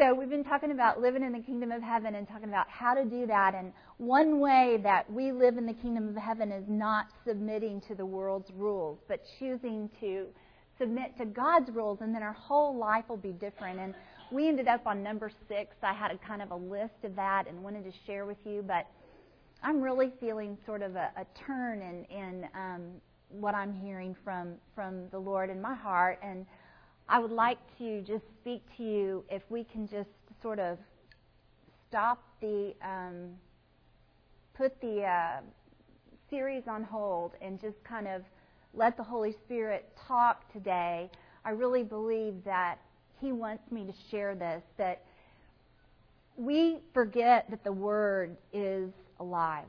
So we've been talking about living in the kingdom of heaven and talking about how to do that. And one way that we live in the kingdom of heaven is not submitting to the world's rules, but choosing to submit to God's rules, and then our whole life will be different. And we ended up on number 6. I had a kind of a list of that and wanted to share with you, but I'm really feeling sort of a turn in what I'm hearing from the Lord in my heart. And I would like to just speak to you if we can just sort of stop the, put the series on hold and just kind of let the Holy Spirit talk today. I really believe that He wants me to share this, that we forget that the Word is alive.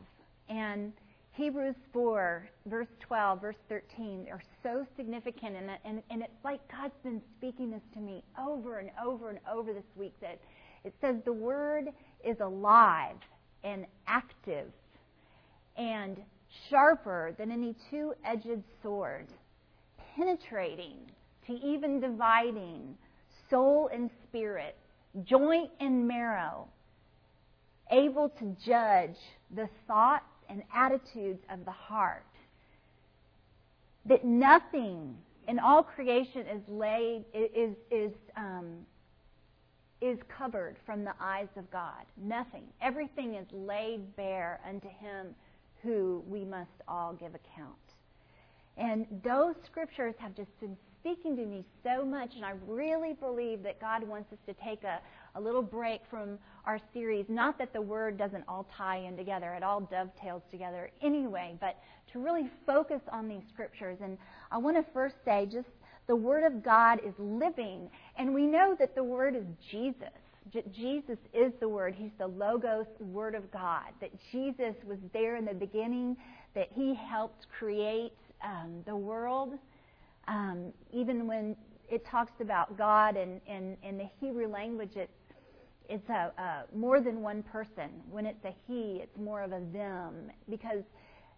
And Hebrews 4, verse 12, verse 13 are so significant, and it's like God's been speaking this to me over and over and over this week, that it says the Word is alive and active and sharper than any two-edged sword, penetrating to even dividing soul and spirit, joint and marrow, able to judge the thoughts and attitudes of the heart. That nothing in all creation is covered from the eyes of God. Nothing. Everything is laid bare unto Him, who we must all give account. And those scriptures have just been speaking to me so much, and I really believe that God wants us to take a little break from our series. Not that the Word doesn't all tie in together, it all dovetails together anyway, but to really focus on these scriptures. And I want to first say, just the Word of God is living, and we know that the Word is Jesus. Jesus is the Word. He's the Logos, Word of God. That Jesus was there in the beginning, that He helped create the world. Even when it talks about God in the Hebrew language, it's a more than one person. When it's a He, it's more of a them, because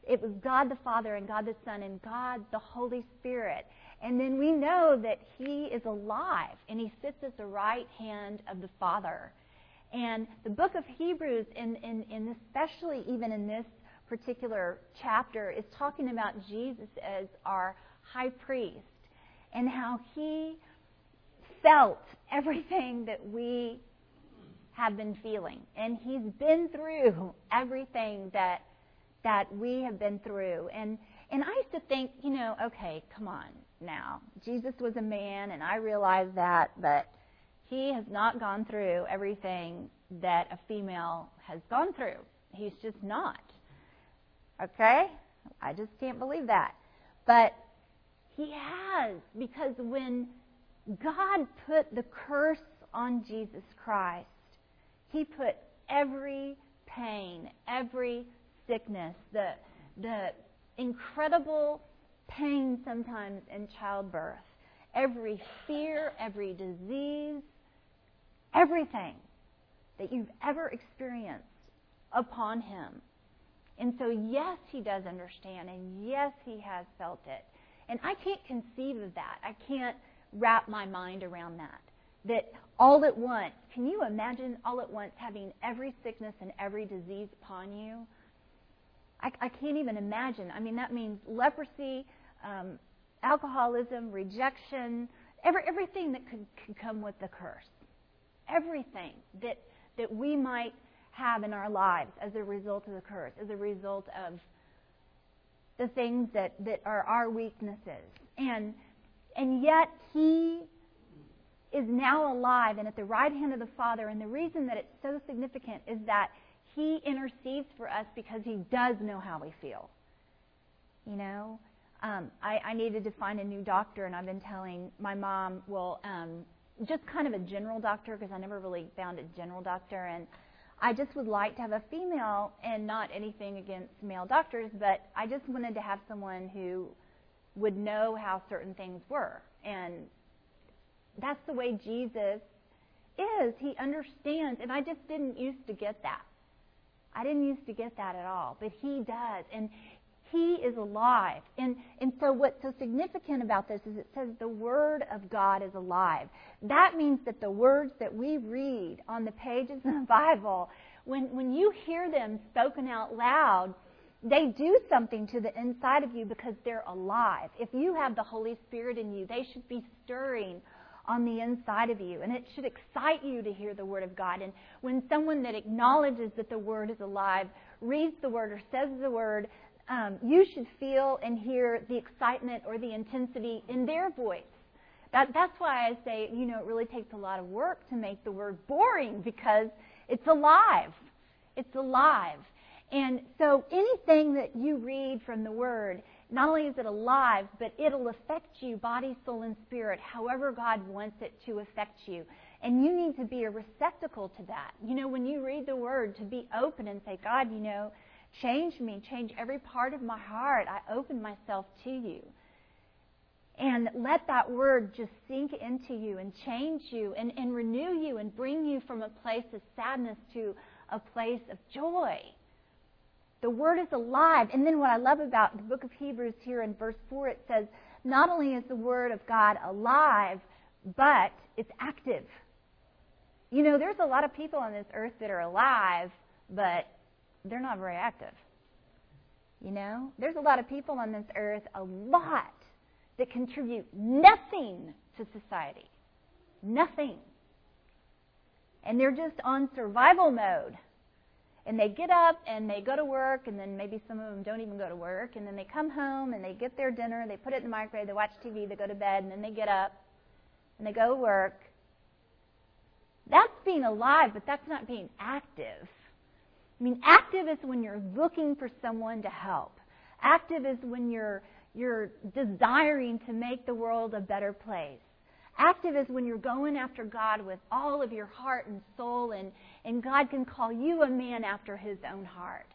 it was God the Father and God the Son and God the Holy Spirit. And then we know that He is alive, and He sits at the right hand of the Father. And the book of Hebrews, and especially even in this particular chapter, is talking about Jesus as our high priest, and how He felt everything that we have been feeling. And He's been through everything that we have been through. And I used to think, okay, come on now. Jesus was a man, and I realized that, but He has not gone through everything that a female has gone through. He's just not. Okay? I just can't believe that. But He has, because when God put the curse on Jesus Christ, He put every pain, every sickness, the incredible pain sometimes in childbirth, every fear, every disease, everything that you've ever experienced upon Him. And so, yes, He does understand, and yes, He has felt it. And I can't conceive of that. I can't wrap my mind around that. That all at once, can you imagine all at once having every sickness and every disease upon you? I can't even imagine. I mean, that means leprosy, alcoholism, rejection, everything that could come with the curse. Everything that we might have in our lives as a result of the curse, as a result of the things that are our weaknesses. And yet He is now alive and at the right hand of the Father. And the reason that it's so significant is that He intercedes for us because He does know how we feel. I needed to find a new doctor, and I've been telling my mom, just kind of a general doctor, because I never really found a general doctor. And I just would like to have a female, and not anything against male doctors, but I just wanted to have someone who would know how certain things were. And that's the way Jesus is. He understands, and I just didn't used to get that. I didn't used to get that at all, but He does. And He is alive. And so what's so significant about this is it says the Word of God is alive. That means that the words that we read on the pages of the Bible, when you hear them spoken out loud, they do something to the inside of you because they're alive. If you have the Holy Spirit in you, they should be stirring on the inside of you, and it should excite you to hear the Word of God. And when someone that acknowledges that the Word is alive reads the Word or says the Word, you should feel and hear the excitement or the intensity in their voice. That's why I say, it really takes a lot of work to make the Word boring, because it's alive. It's alive. And so anything that you read from the Word, not only is it alive, but it'll affect you, body, soul, and spirit, however God wants it to affect you. And you need to be a receptacle to that. When you read the Word, to be open and say, God, change me, change every part of my heart. I open myself to you. And let that Word just sink into you and change you and renew you and bring you from a place of sadness to a place of joy. The Word is alive. And then what I love about the book of Hebrews here in verse 4, it says, not only is the Word of God alive, but it's active. There's a lot of people on this earth that are alive, but they're not very active. There's a lot of people on this earth, a lot, that contribute nothing to society. Nothing. And they're just on survival mode. And they get up and they go to work, and then maybe some of them don't even go to work, and then they come home and they get their dinner, they put it in the microwave, they watch TV, they go to bed, and then they get up and they go to work. That's being alive, but that's not being active. Active is when you're looking for someone to help. Active is when you're desiring to make the world a better place. Active is when you're going after God with all of your heart and soul, and God can call you a man after his own heart.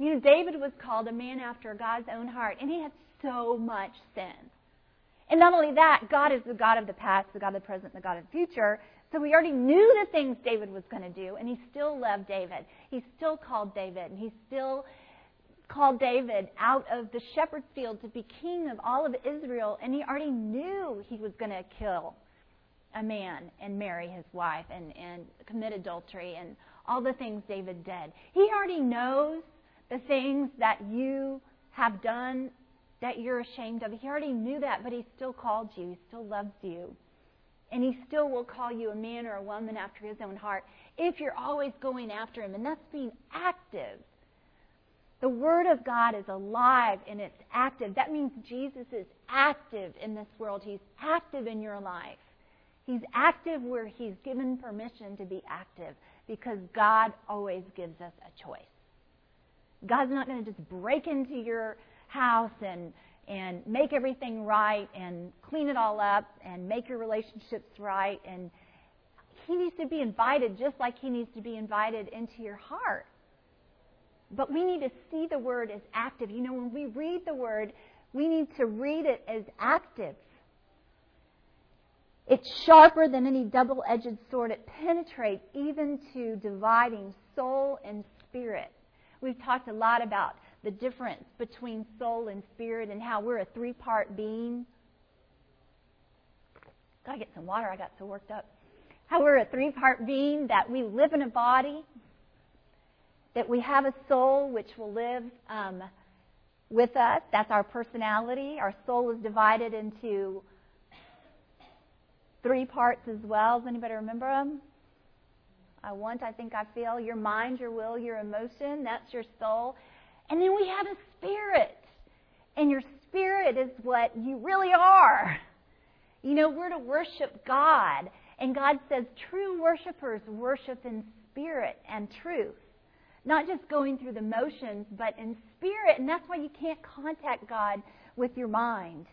David was called a man after God's own heart, and he had so much sin. And not only that, God is the God of the past, the God of the present, the God of the future. So we already knew the things David was going to do, and he still loved David. He still called David, and he still called David out of the shepherd's field to be king of all of Israel, and he already knew he was going to kill a man and marry his wife and commit adultery and all the things David did. He already knows the things that you have done that you're ashamed of. He already knew that, but he still called you. He still loves you. And he still will call you a man or a woman after his own heart if you're always going after him, and that's being active. The Word of God is alive and it's active. That means Jesus is active in this world. He's active in your life. He's active where he's given permission to be active, because God always gives us a choice. God's not going to just break into your house and make everything right and clean it all up and make your relationships right. And he needs to be invited, just like he needs to be invited into your heart. But we need to see the Word as active. When we read the Word, we need to read it as active. It's sharper than any double-edged sword. It penetrates even to dividing soul and spirit. We've talked a lot about the difference between soul and spirit and how we're a three-part being. Gotta get some water. I got so worked up. How we're a three-part being, that we live in a body, that we have a soul which will live with us. That's our personality. Our soul is divided into three parts as well. Does anybody remember them? I want, I think, I feel. Your mind, your will, your emotion. That's your soul. And then we have a spirit. And your spirit is what you really are. We're to worship God. And God says true worshipers worship in spirit and truth. Not just going through the motions, but in spirit. And that's why you can't contact God with your mind.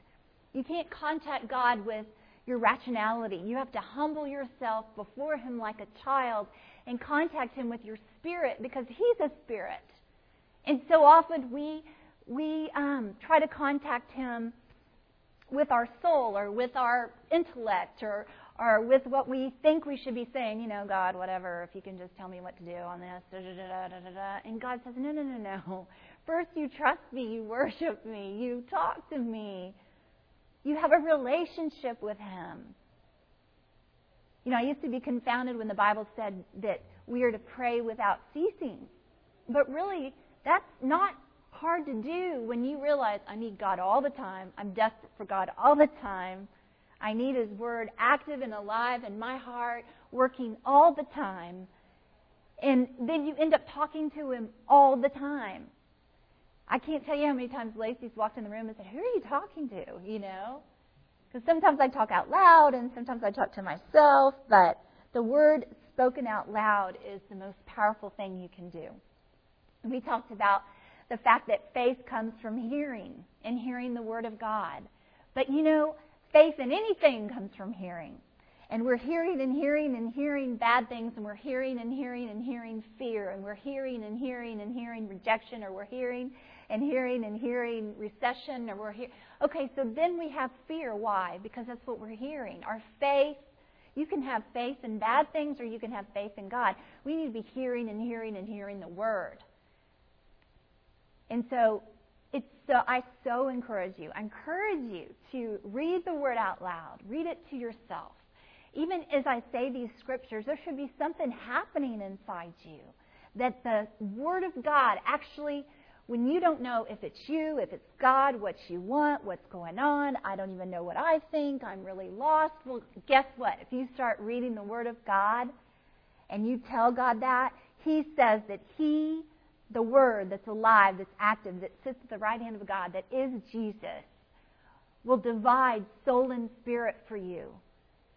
You can't contact God with your rationality. You have to humble yourself before him like a child and contact him with your spirit, because he's a spirit. And so often we try to contact him with our soul or with our intellect or or with what we think we should be saying, you know, God, whatever, if you can just tell me what to do on this, da, da, da, da, da, da. And God says, no, no, no, no. First you trust me, you worship me, you talk to me. You have a relationship with him. You know, I used to be confounded when the Bible said that we are to pray without ceasing. But really, that's not hard to do when you realize I need God all the time. I'm desperate for God all the time. I need his word active and alive in my heart, working all the time. And then you end up talking to him all the time. I can't tell you how many times Lacey's walked in the room and said, who are you talking to, you know? Because sometimes I talk out loud and sometimes I talk to myself, but the word spoken out loud is the most powerful thing you can do. We talked about the fact that faith comes from hearing and hearing the word of God. But, you know, faith in anything comes from hearing. And we're hearing and hearing and hearing bad things, and we're hearing and hearing and hearing fear, and we're hearing and hearing and hearing rejection, or we're hearing and hearing and hearing recession, or we're hearing... Okay, so then we have fear. Why? Because that's what we're hearing. Our faith, you can have faith in bad things or you can have faith in God. We need to be hearing and hearing and hearing the word. And so I encourage you to read the word out loud. Read it to yourself. Even as I say these scriptures, there should be something happening inside you that the Word of God actually, when you don't know if it's you, if it's God, what you want, what's going on, I don't even know what I think, I'm really lost. Well, guess what? If you start reading the Word of God and you tell God that, He says that He, the Word that's alive, that's active, that sits at the right hand of God, that is Jesus, will divide soul and spirit for you.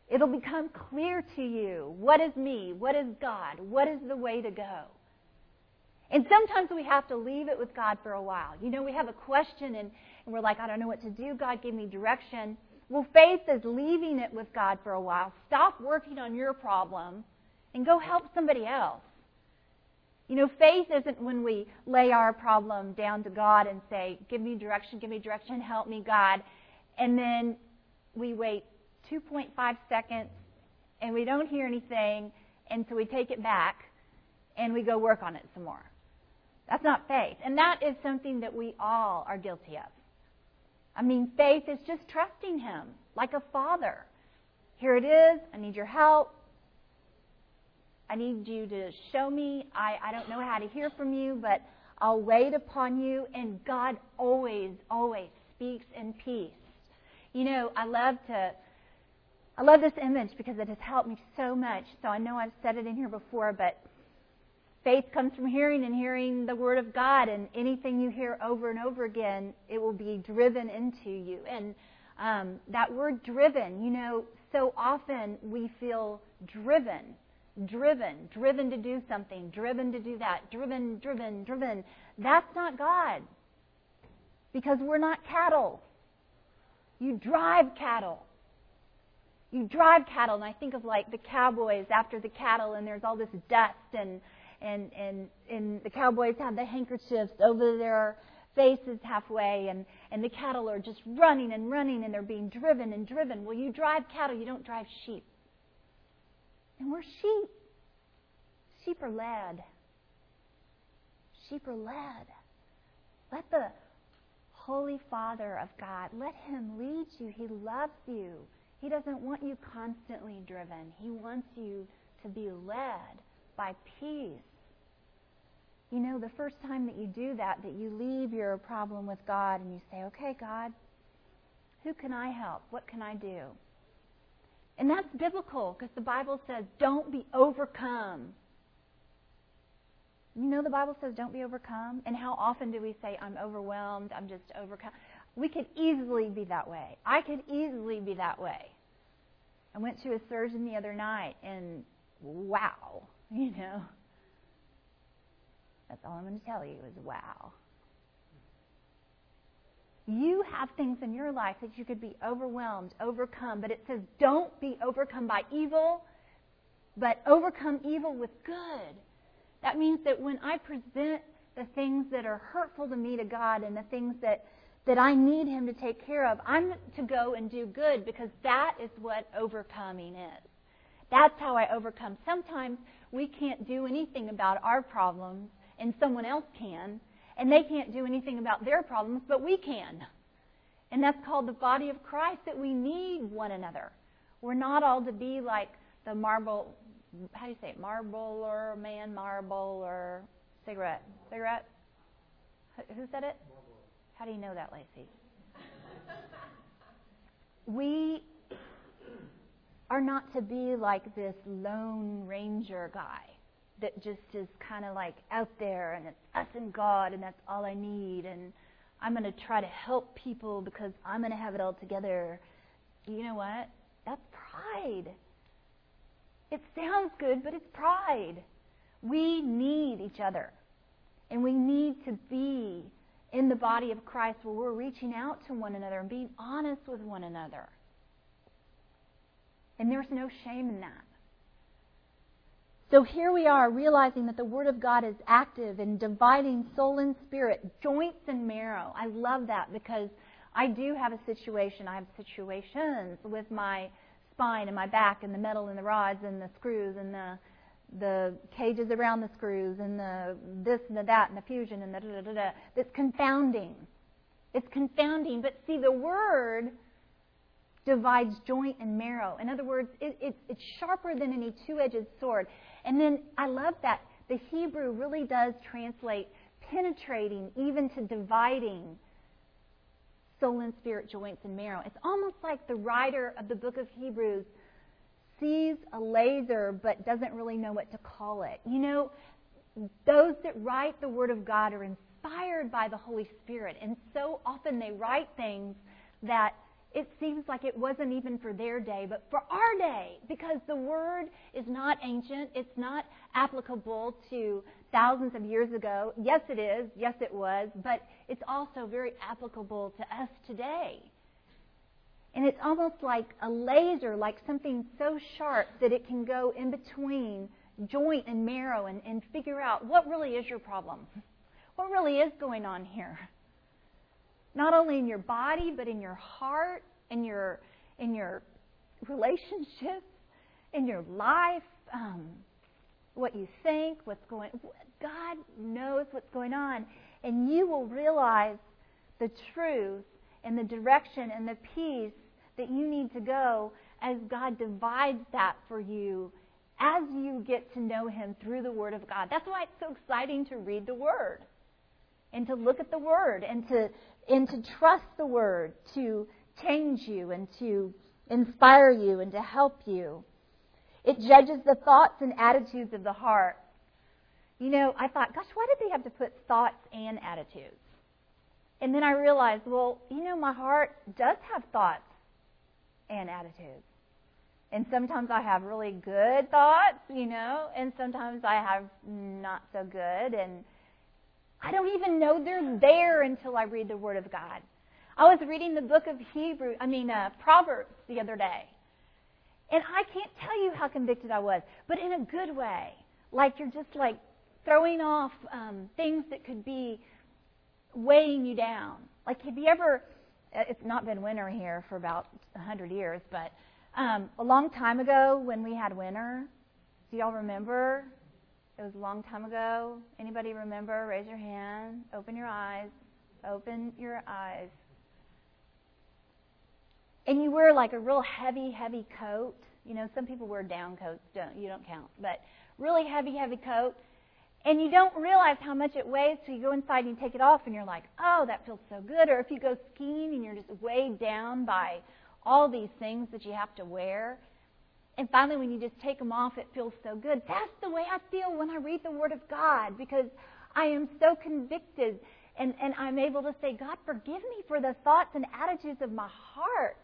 It'll become clear to you, what is me, what is God, what is the way to go. And sometimes we have to leave it with God for a while. You know, we have a question and we're like, I don't know what to do, God, give me direction. Well, faith is leaving it with God for a while. Stop working on your problem and go help somebody else. You know, faith isn't when we lay our problem down to God and say, give me direction, help me, God. And then we wait 2.5 seconds, and we don't hear anything, and so we take it back, and we go work on it some more. That's not faith. And that is something that we all are guilty of. I mean, faith is just trusting him like a father. Here it is. I need your help. I need you to show me. I don't know how to hear from you, but I'll wait upon you, and God always, always speaks in peace. You know, I love this image because it has helped me so much. So I know I've said it in here before, but faith comes from hearing and hearing the Word of God, and anything you hear over and over again, it will be driven into you. And that word driven, you know, so often we feel driven to do something, driven to do that, driven. That's not God, because we're not cattle. You drive cattle, and I think of like the cowboys after the cattle, and there's all this dust, and the cowboys have the handkerchiefs over their faces halfway, and the cattle are just running, and they're being driven. Well, you drive cattle, you don't drive sheep. And we're sheep. Sheep are led. Let the Holy Father of God, let him lead you. He loves you. He doesn't want you constantly driven. He wants you to be led by peace. You know, the first time that you do that, that you leave your problem with God and you say, okay, God, who can I help? What can I do? And that's biblical, because the Bible says don't be overcome. You know, the Bible says don't be overcome. And how often do we say, I'm overwhelmed, I'm just overcome? We could easily be that way. I could easily be that way. I went to a surgeon the other night, and wow, you know. That's all I'm going to tell you is wow. You have things in your life that you could be overwhelmed, overcome, but it says don't be overcome by evil, but overcome evil with good. That means that when I present the things that are hurtful to me to God, and the things that that I need him to take care of. I'm to go and do good because that is what overcoming is. That's how I overcome. Sometimes we can't do anything about our problems, and someone else can, and they can't do anything about their problems, but we can. And that's called the body of Christ, that we need one another. We're not all to be like the marble, how do you say it, marbler man, marbler cigarette. Cigarette? Who said it? How do you know that, Lacey? We are not to be like this lone ranger guy that just is kind of like out there and it's us and God and that's all I need and I'm going to try to help people because I'm going to have it all together. You know what? That's pride. It sounds good, but it's pride. We need each other. And we need to be in the body of Christ where we're reaching out to one another and being honest with one another. And there's no shame in that. So here we are realizing that the Word of God is active in dividing soul and spirit, joints and marrow. I love that because I do have a situation. I have situations with my spine and my back and the metal and the rods and the screws and the cages around the screws and the this and the that and the fusion and the da-da-da-da. It's confounding. It's confounding. But see, the Word divides joint and marrow. In other words, it's sharper than any two-edged sword. And then I love that the Hebrew really does translate penetrating even to dividing soul and spirit, joints and marrow. It's almost like the writer of the book of Hebrews sees a laser but doesn't really know what to call it. You know, those that write the Word of God are inspired by the Holy Spirit, and so often they write things that it seems like it wasn't even for their day, but for our day, because the Word is not ancient. It's not applicable to thousands of years ago. Yes, it is. Yes, it was. But it's also very applicable to us today. And it's almost like a laser, like something so sharp that it can go in between joint and marrow and figure out what really is your problem. What really is going on here? Not only in your body, but in your heart, in your relationships, in your life, what you think, what's going on. God knows what's going on. And you will realize the truth and the direction and the peace that you need to go as God divides that for you as you get to know Him through the Word of God. That's why it's so exciting to read the Word and to look at the Word and to trust the Word to change you and to inspire you and to help you. It judges the thoughts and attitudes of the heart. You know, I thought, gosh, why did they have to put thoughts and attitudes? And then I realized, well, you know, my heart does have thoughts and attitudes. And sometimes I have really good thoughts, you know, and sometimes I have not so good, and I don't even know they're there until I read the Word of God. I was reading the book of Proverbs the other day. And I can't tell you how convicted I was, but in a good way. Like you're just like throwing off things that could be weighing you down. Like have you ever, it's not been winter here for about 100 years, but a long time ago when we had winter, do y'all remember? It was a long time ago. Anybody remember? Raise your hand. Open your eyes. Open your eyes. And you wear like a real heavy, heavy coat. You know, some people wear down coats. You don't count. But really heavy, heavy coat. And you don't realize how much it weighs, so you go inside and you take it off and you're like, oh, that feels so good. Or if you go skiing and you're just weighed down by all these things that you have to wear. And finally, when you just take them off, it feels so good. That's the way I feel when I read the Word of God, because I am so convicted, and I'm able to say, God, forgive me for the thoughts and attitudes of my heart.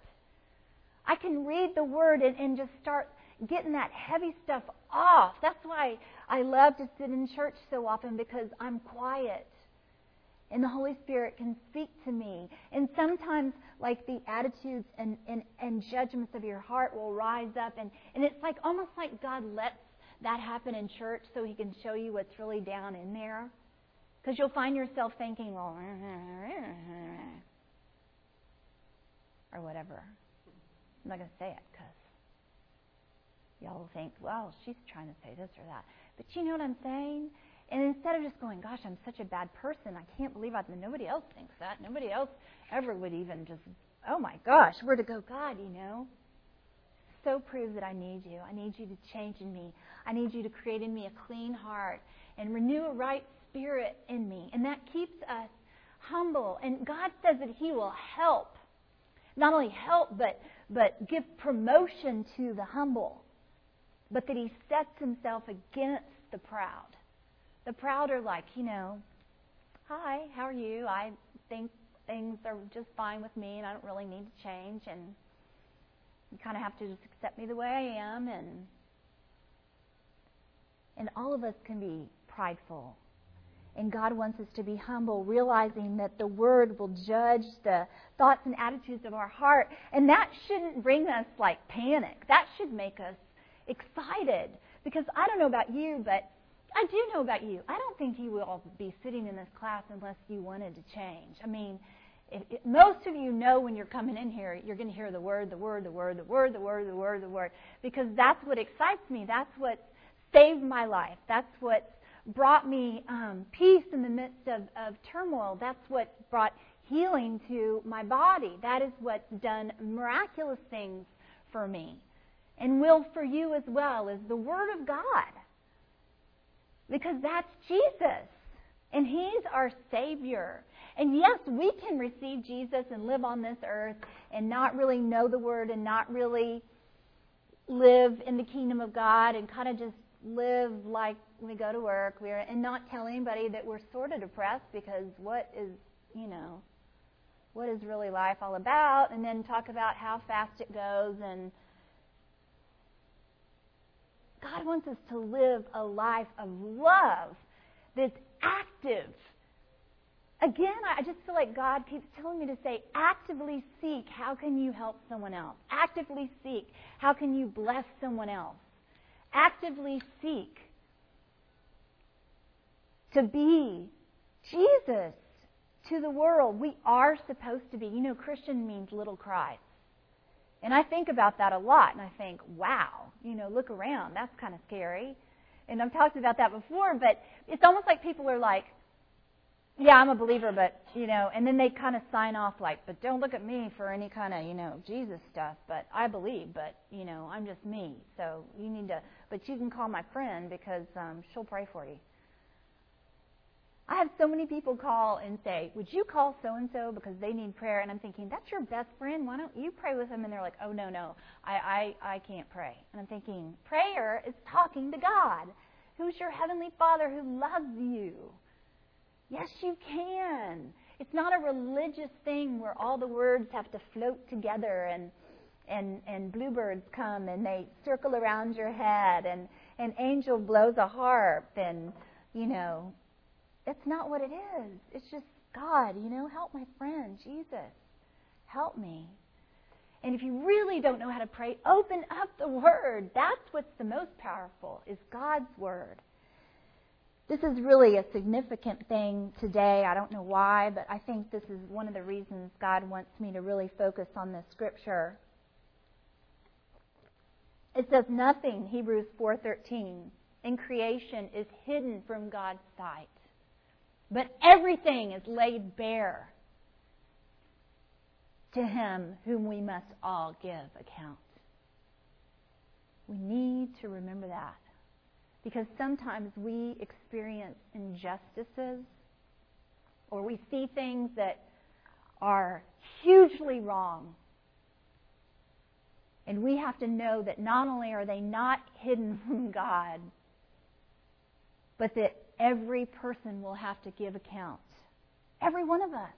I can read the Word and just start getting that heavy stuff off. That's why I love to sit in church so often, because I'm quiet. And the Holy Spirit can speak to me. And sometimes, like, the attitudes and judgments of your heart will rise up. And it's like almost like God lets that happen in church so He can show you what's really down in there. Because you'll find yourself thinking, well, or whatever. I'm not going to say it because y'all think, well, she's trying to say this or that. But you know what I'm saying? And instead of just going, gosh, I'm such a bad person. I can't believe I nobody else thinks that. Nobody else ever would even just, oh, my gosh, where to go, God, you know? So prove that I need you. I need you to change in me. I need you to create in me a clean heart and renew a right spirit in me. And that keeps us humble. And God says that He will help. Not only help, but give promotion to the humble. But that He sets Himself against the proud. The proud are like, you know, hi, how are you? I think things are just fine with me and I don't really need to change. And you kind of have to just accept me the way I am. And all of us can be prideful. And God wants us to be humble, realizing that the Word will judge the thoughts and attitudes of our heart. And that shouldn't bring us like panic. That should make us excited. Because I don't know about you, but I do know about you. I don't think you will be sitting in this class unless you wanted to change. I mean, most of you know when you're coming in here, you're going to hear the word, because that's what excites me. That's what saved my life. That's what brought me peace in the midst of turmoil. That's what brought healing to my body. That is what's done miraculous things for me and will for you as well, is the Word of God. Because that's Jesus, and He's our Savior. And yes, we can receive Jesus and live on this earth and not really know the Word and not really live in the kingdom of God and kind of just live like we go to work and not tell anybody that we're sort of depressed, because what is really life all about? And then talk about how fast it goes. And God wants us to live a life of love that's active. Again, I just feel like God keeps telling me to say, actively seek, how can you help someone else? Actively seek, how can you bless someone else? Actively seek to be Jesus to the world. We are supposed to be. You know, Christian means little Christ. And I think about that a lot, and I think, wow, look around. That's kind of scary. And I've talked about that before, but it's almost like people are like, yeah, I'm a believer, but, and then they kind of sign off like, but don't look at me for any kind of, Jesus stuff, but I believe, but, I'm just me. So you need to, but you can call my friend because she'll pray for you. I have so many people call and say, would you call so-and-so because they need prayer? And I'm thinking, that's your best friend. Why don't you pray with them? And they're like, oh, no, I can't pray. And I'm thinking, prayer is talking to God, who's your Heavenly Father, who loves you. Yes, you can. It's not a religious thing where all the words have to float together and bluebirds come and they circle around your head and an angel blows a harp and, That's not what it is. It's just, God, help my friend, Jesus. Help me. And if you really don't know how to pray, open up the Word. That's what's the most powerful, is God's Word. This is really a significant thing today. I don't know why, but I think this is one of the reasons God wants me to really focus on this scripture. It says nothing, Hebrews 4:13, in creation is hidden from God's sight. But everything is laid bare to Him whom we must all give account. We need to remember that, because sometimes we experience injustices or we see things that are hugely wrong. And we have to know that not only are they not hidden from God, but that every person will have to give account. Every one of us.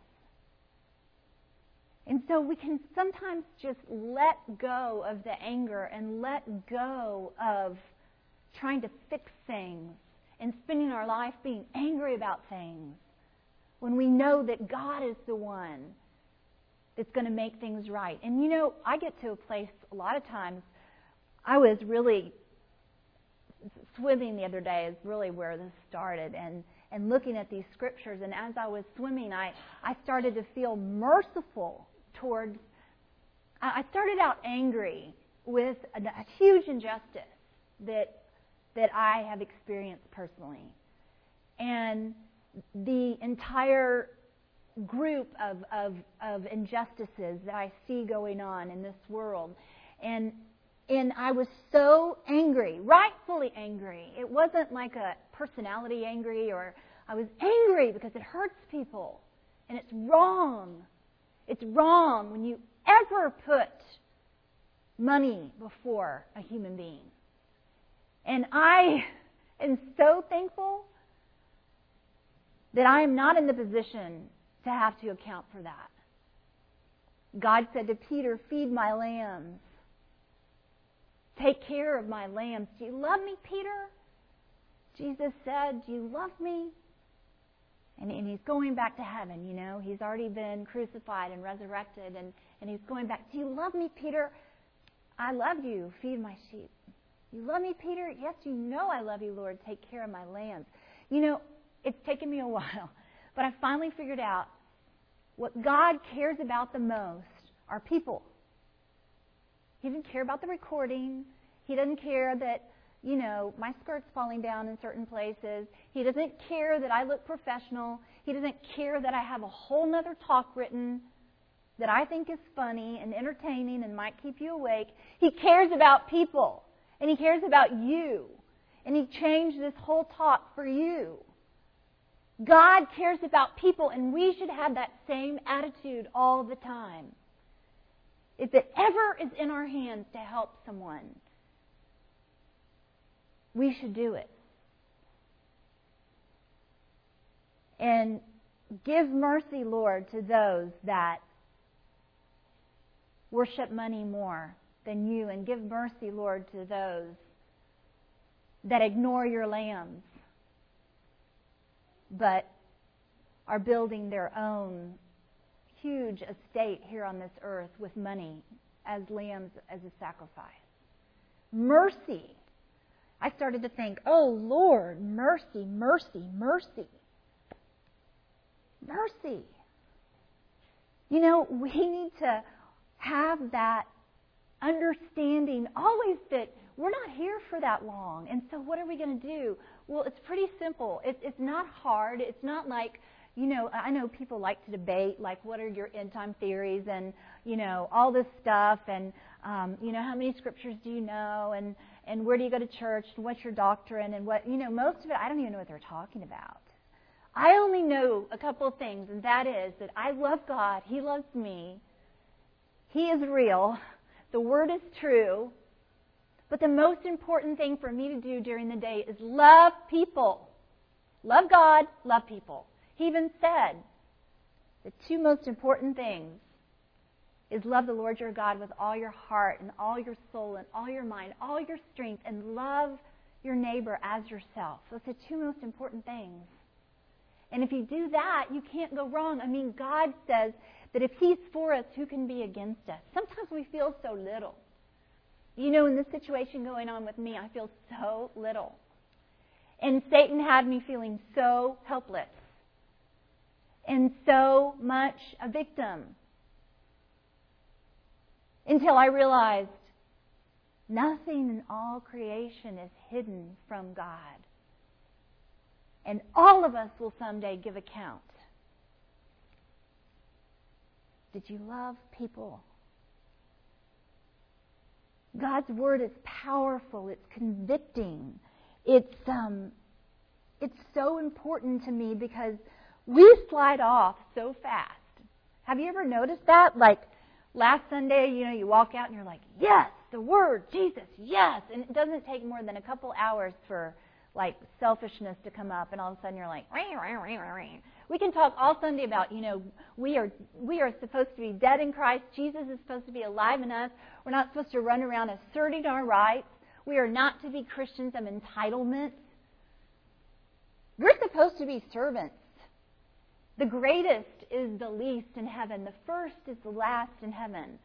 And so we can sometimes just let go of the anger and let go of trying to fix things and spending our life being angry about things when we know that God is the one that's going to make things right. And I get to a place a lot of times, I was really swimming the other day is really where this started, and looking at these scriptures. And as I was swimming, I started to feel merciful towards I started out angry with a huge injustice that I have experienced personally. And the entire group of injustices that I see going on in this world. And I was so angry, rightfully angry. It wasn't like a personality angry, or I was angry because it hurts people. And it's wrong. It's wrong when you ever put money before a human being. And I am so thankful that I am not in the position to have to account for that. God said to Peter, "Feed my lambs. Take care of my lambs." Do you love me, Peter? Jesus said, "Do you love me?" And he's going back to heaven, you know. He's already been crucified and resurrected, and he's going back. "Do you love me, Peter?" "I love you. Feed my sheep." "You love me, Peter?" "Yes, you know I love you, Lord. Take care of my lambs." You know, it's taken me a while, but I finally figured out what God cares about the most are people. He doesn't care about the recording. He doesn't care that, you know, my skirt's falling down in certain places. He doesn't care that I look professional. He doesn't care that I have a whole nother talk written that I think is funny and entertaining and might keep you awake. He cares about people, and he cares about you, and he changed this whole talk for you. God cares about people, and we should have that same attitude all the time. If it ever is in our hands to help someone, we should do it. And give mercy, Lord, to those that worship money more than you. And give mercy, Lord, to those that ignore your lambs, but are building their own huge estate here on this earth with money as lambs as a sacrifice. Mercy. I started to think, oh Lord, mercy, mercy, mercy. Mercy. You know, we need to have that understanding always that we're not here for that long. And so what are we going to do? Well, it's pretty simple. It's not hard. It's not like, you know, I know people like to debate, like, what are your end time theories and, you know, all this stuff and, you know, how many scriptures do you know and where do you go to church and what's your doctrine and what, you know, most of it, I don't even know what they're talking about. I only know a couple of things, and that is that I love God. He loves me. He is real. The Word is true. But the most important thing for me to do during the day is love people. Love God, love people. He even said the two most important things is love the Lord your God with all your heart and all your soul and all your mind, all your strength, and love your neighbor as yourself. Those are the two most important things. And if you do that, you can't go wrong. I mean, God says that if He's for us, who can be against us? Sometimes we feel so little. You know, in this situation going on with me, I feel so little. And Satan had me feeling so helpless. And so much a victim. Until I realized nothing in all creation is hidden from God. And all of us will someday give account. Did you love people? God's Word is powerful. It's convicting. It's so important to me because we slide off so fast. Have you ever noticed that? Like last Sunday, you know, you walk out and you're like, yes, the Word, Jesus, yes. And it doesn't take more than a couple hours for like selfishness to come up, and all of a sudden you're like, ring, ring, ring, ring. We can talk all Sunday about, you know, we are supposed to be dead in Christ. Jesus is supposed to be alive in us. We're not supposed to run around asserting our rights. We are not to be Christians of entitlement. We're supposed to be servants. The greatest is the least in heaven. The first is the last in heaven.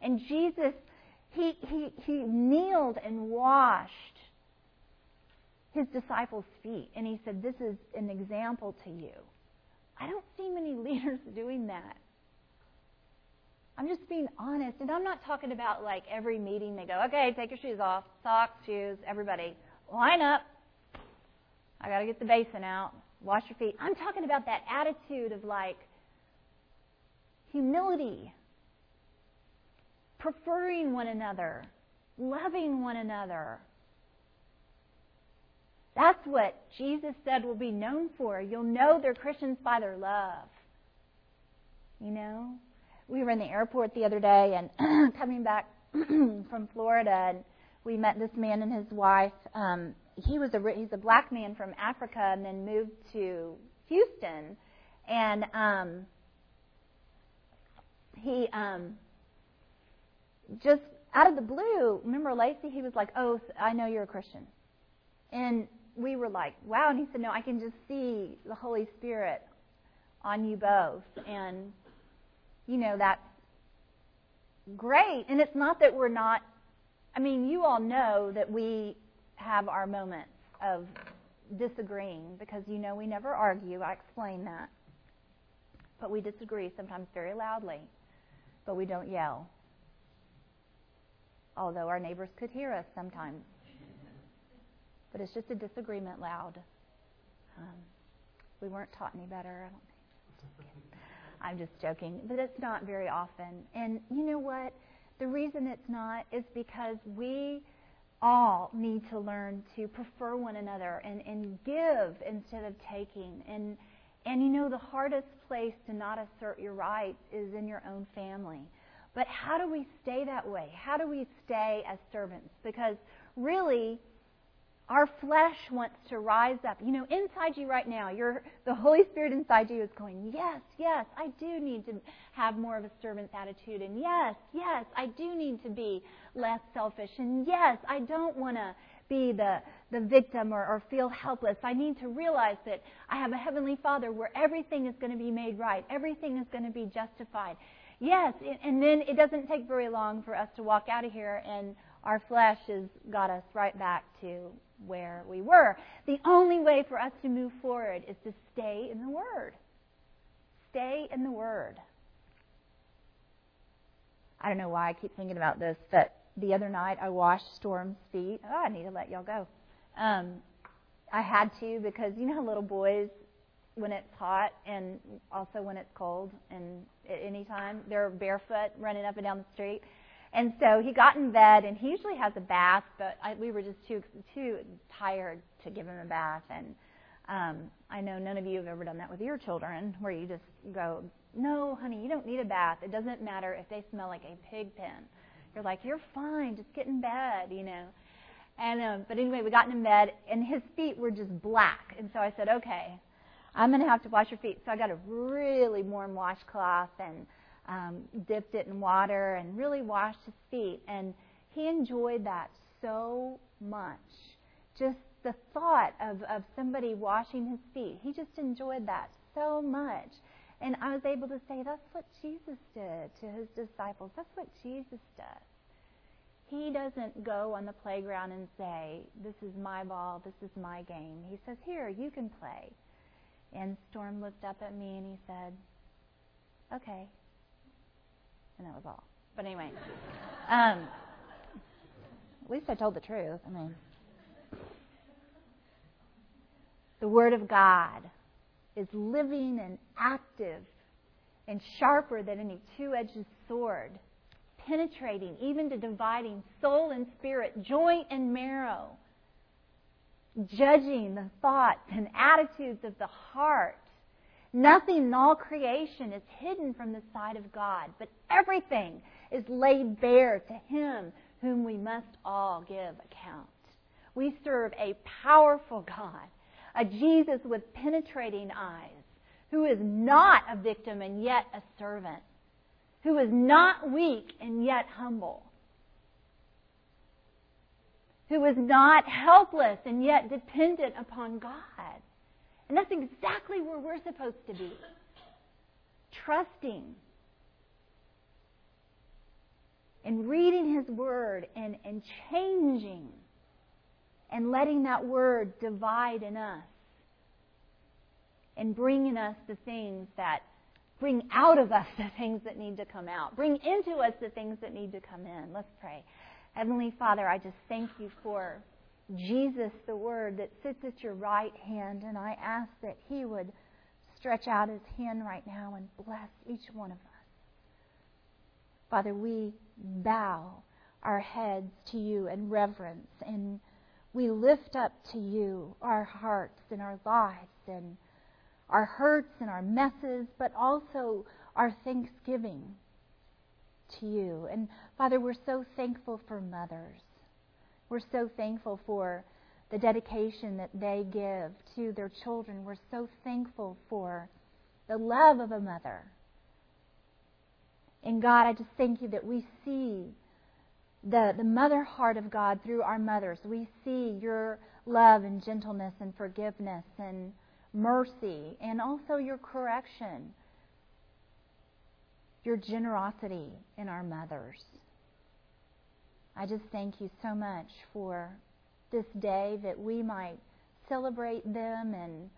And Jesus, he kneeled and washed His disciples' feet. And He said, this is an example to you. I don't see many leaders doing that. I I'm just being honest, and I'm not talking about like every meeting they go, okay, take your shoes off, socks, shoes, everybody, line up. I got to get the basin out, wash your feet. I'm talking about that attitude of like humility, preferring one another, loving one another. That's what Jesus said will be known for. You'll know they're Christians by their love. You know? We were in the airport the other day and coming back from Florida, and we met this man and his wife. He's a black man from Africa and then moved to Houston, and he just out of the blue, remember Lacey? He was like, "Oh, I know you're a Christian," and we were like, "Wow!" And he said, "No, I can just see the Holy Spirit on you both," and you know, that's great. And it's not that we're not, I mean, you all know that we have our moments of disagreeing because, you know, we never argue. I explain that. But we disagree sometimes very loudly, but we don't yell. Although our neighbors could hear us sometimes. But it's just a disagreement loud. We weren't taught any better, I don't think. I'm just joking, but it's not very often. And you know what? The reason it's not is because we all need to learn to prefer one another and give instead of taking. And you know, the hardest place to not assert your rights is in your own family. But how do we stay that way? How do we stay as servants? Because really, our flesh wants to rise up. You know, inside you right now, the Holy Spirit inside you is going, yes, yes, I do need to have more of a servant's attitude. And yes, yes, I do need to be less selfish. And yes, I don't want to be the victim or feel helpless. I need to realize that I have a Heavenly Father where everything is going to be made right. Everything is going to be justified. Yes, and then it doesn't take very long for us to walk out of here and our flesh has got us right back to where we were. The only way for us to move forward is to stay in the Word. Stay in the Word. I don't know why I keep thinking about this, but the other night I washed Storm's feet. Oh, I need to let y'all go. I had to because, you know, little boys, when it's hot and also when it's cold and at any time, they're barefoot running up and down the street. And so he got in bed, and he usually has a bath, but we were just too tired to give him a bath. And I know none of you have ever done that with your children, where you just go, no, honey, you don't need a bath. It doesn't matter if they smell like a pig pen. You're like, you're fine, just get in bed, you know. And but anyway, we got in bed, and his feet were just black. And so I said, okay, I'm going to have to wash your feet. So I got a really warm washcloth and dipped it in water and really washed his feet, and he enjoyed that so much. Just the thought of somebody washing his feet, he just enjoyed that so much. And I was able to say, that's what Jesus did to his disciples. That's what Jesus does. He doesn't go on the playground and say, this is my ball, this is my game. He says, here, you can play. And Storm looked up at me and he said, okay. And that was all. But anyway, at least I told the truth. I mean, the Word of God is living and active and sharper than any two-edged sword, penetrating even to dividing soul and spirit, joint and marrow, judging the thoughts and attitudes of the heart. Nothing in all creation is hidden from the sight of God, but everything is laid bare to Him whom we must all give account. We serve a powerful God, a Jesus with penetrating eyes, who is not a victim and yet a servant, who is not weak and yet humble, who is not helpless and yet dependent upon God. And that's exactly where we're supposed to be. Trusting. And reading His Word and changing. And letting that Word divide in us. And bringing us the things that Bring out of us the things that need to come out. Bring into us the things that need to come in. Let's pray. Heavenly Father, I just thank you for Jesus, the Word that sits at your right hand. And I ask that He would stretch out His hand right now and bless each one of us. Father, we bow our heads to you in reverence, and we lift up to you our hearts and our lives and our hurts and our messes, but also our thanksgiving to you. And Father, we're so thankful for mothers. We're so thankful for the dedication that they give to their children. We're so thankful for the love of a mother. And God, I just thank you that we see the mother heart of God through our mothers. We see your love and gentleness and forgiveness and mercy, and also your correction, your generosity in our mothers. I just thank you so much for this day that we might celebrate them, and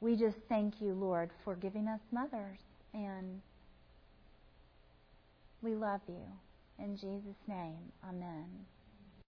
we just thank you, Lord, for giving us mothers, and we love you. In Jesus' name, amen.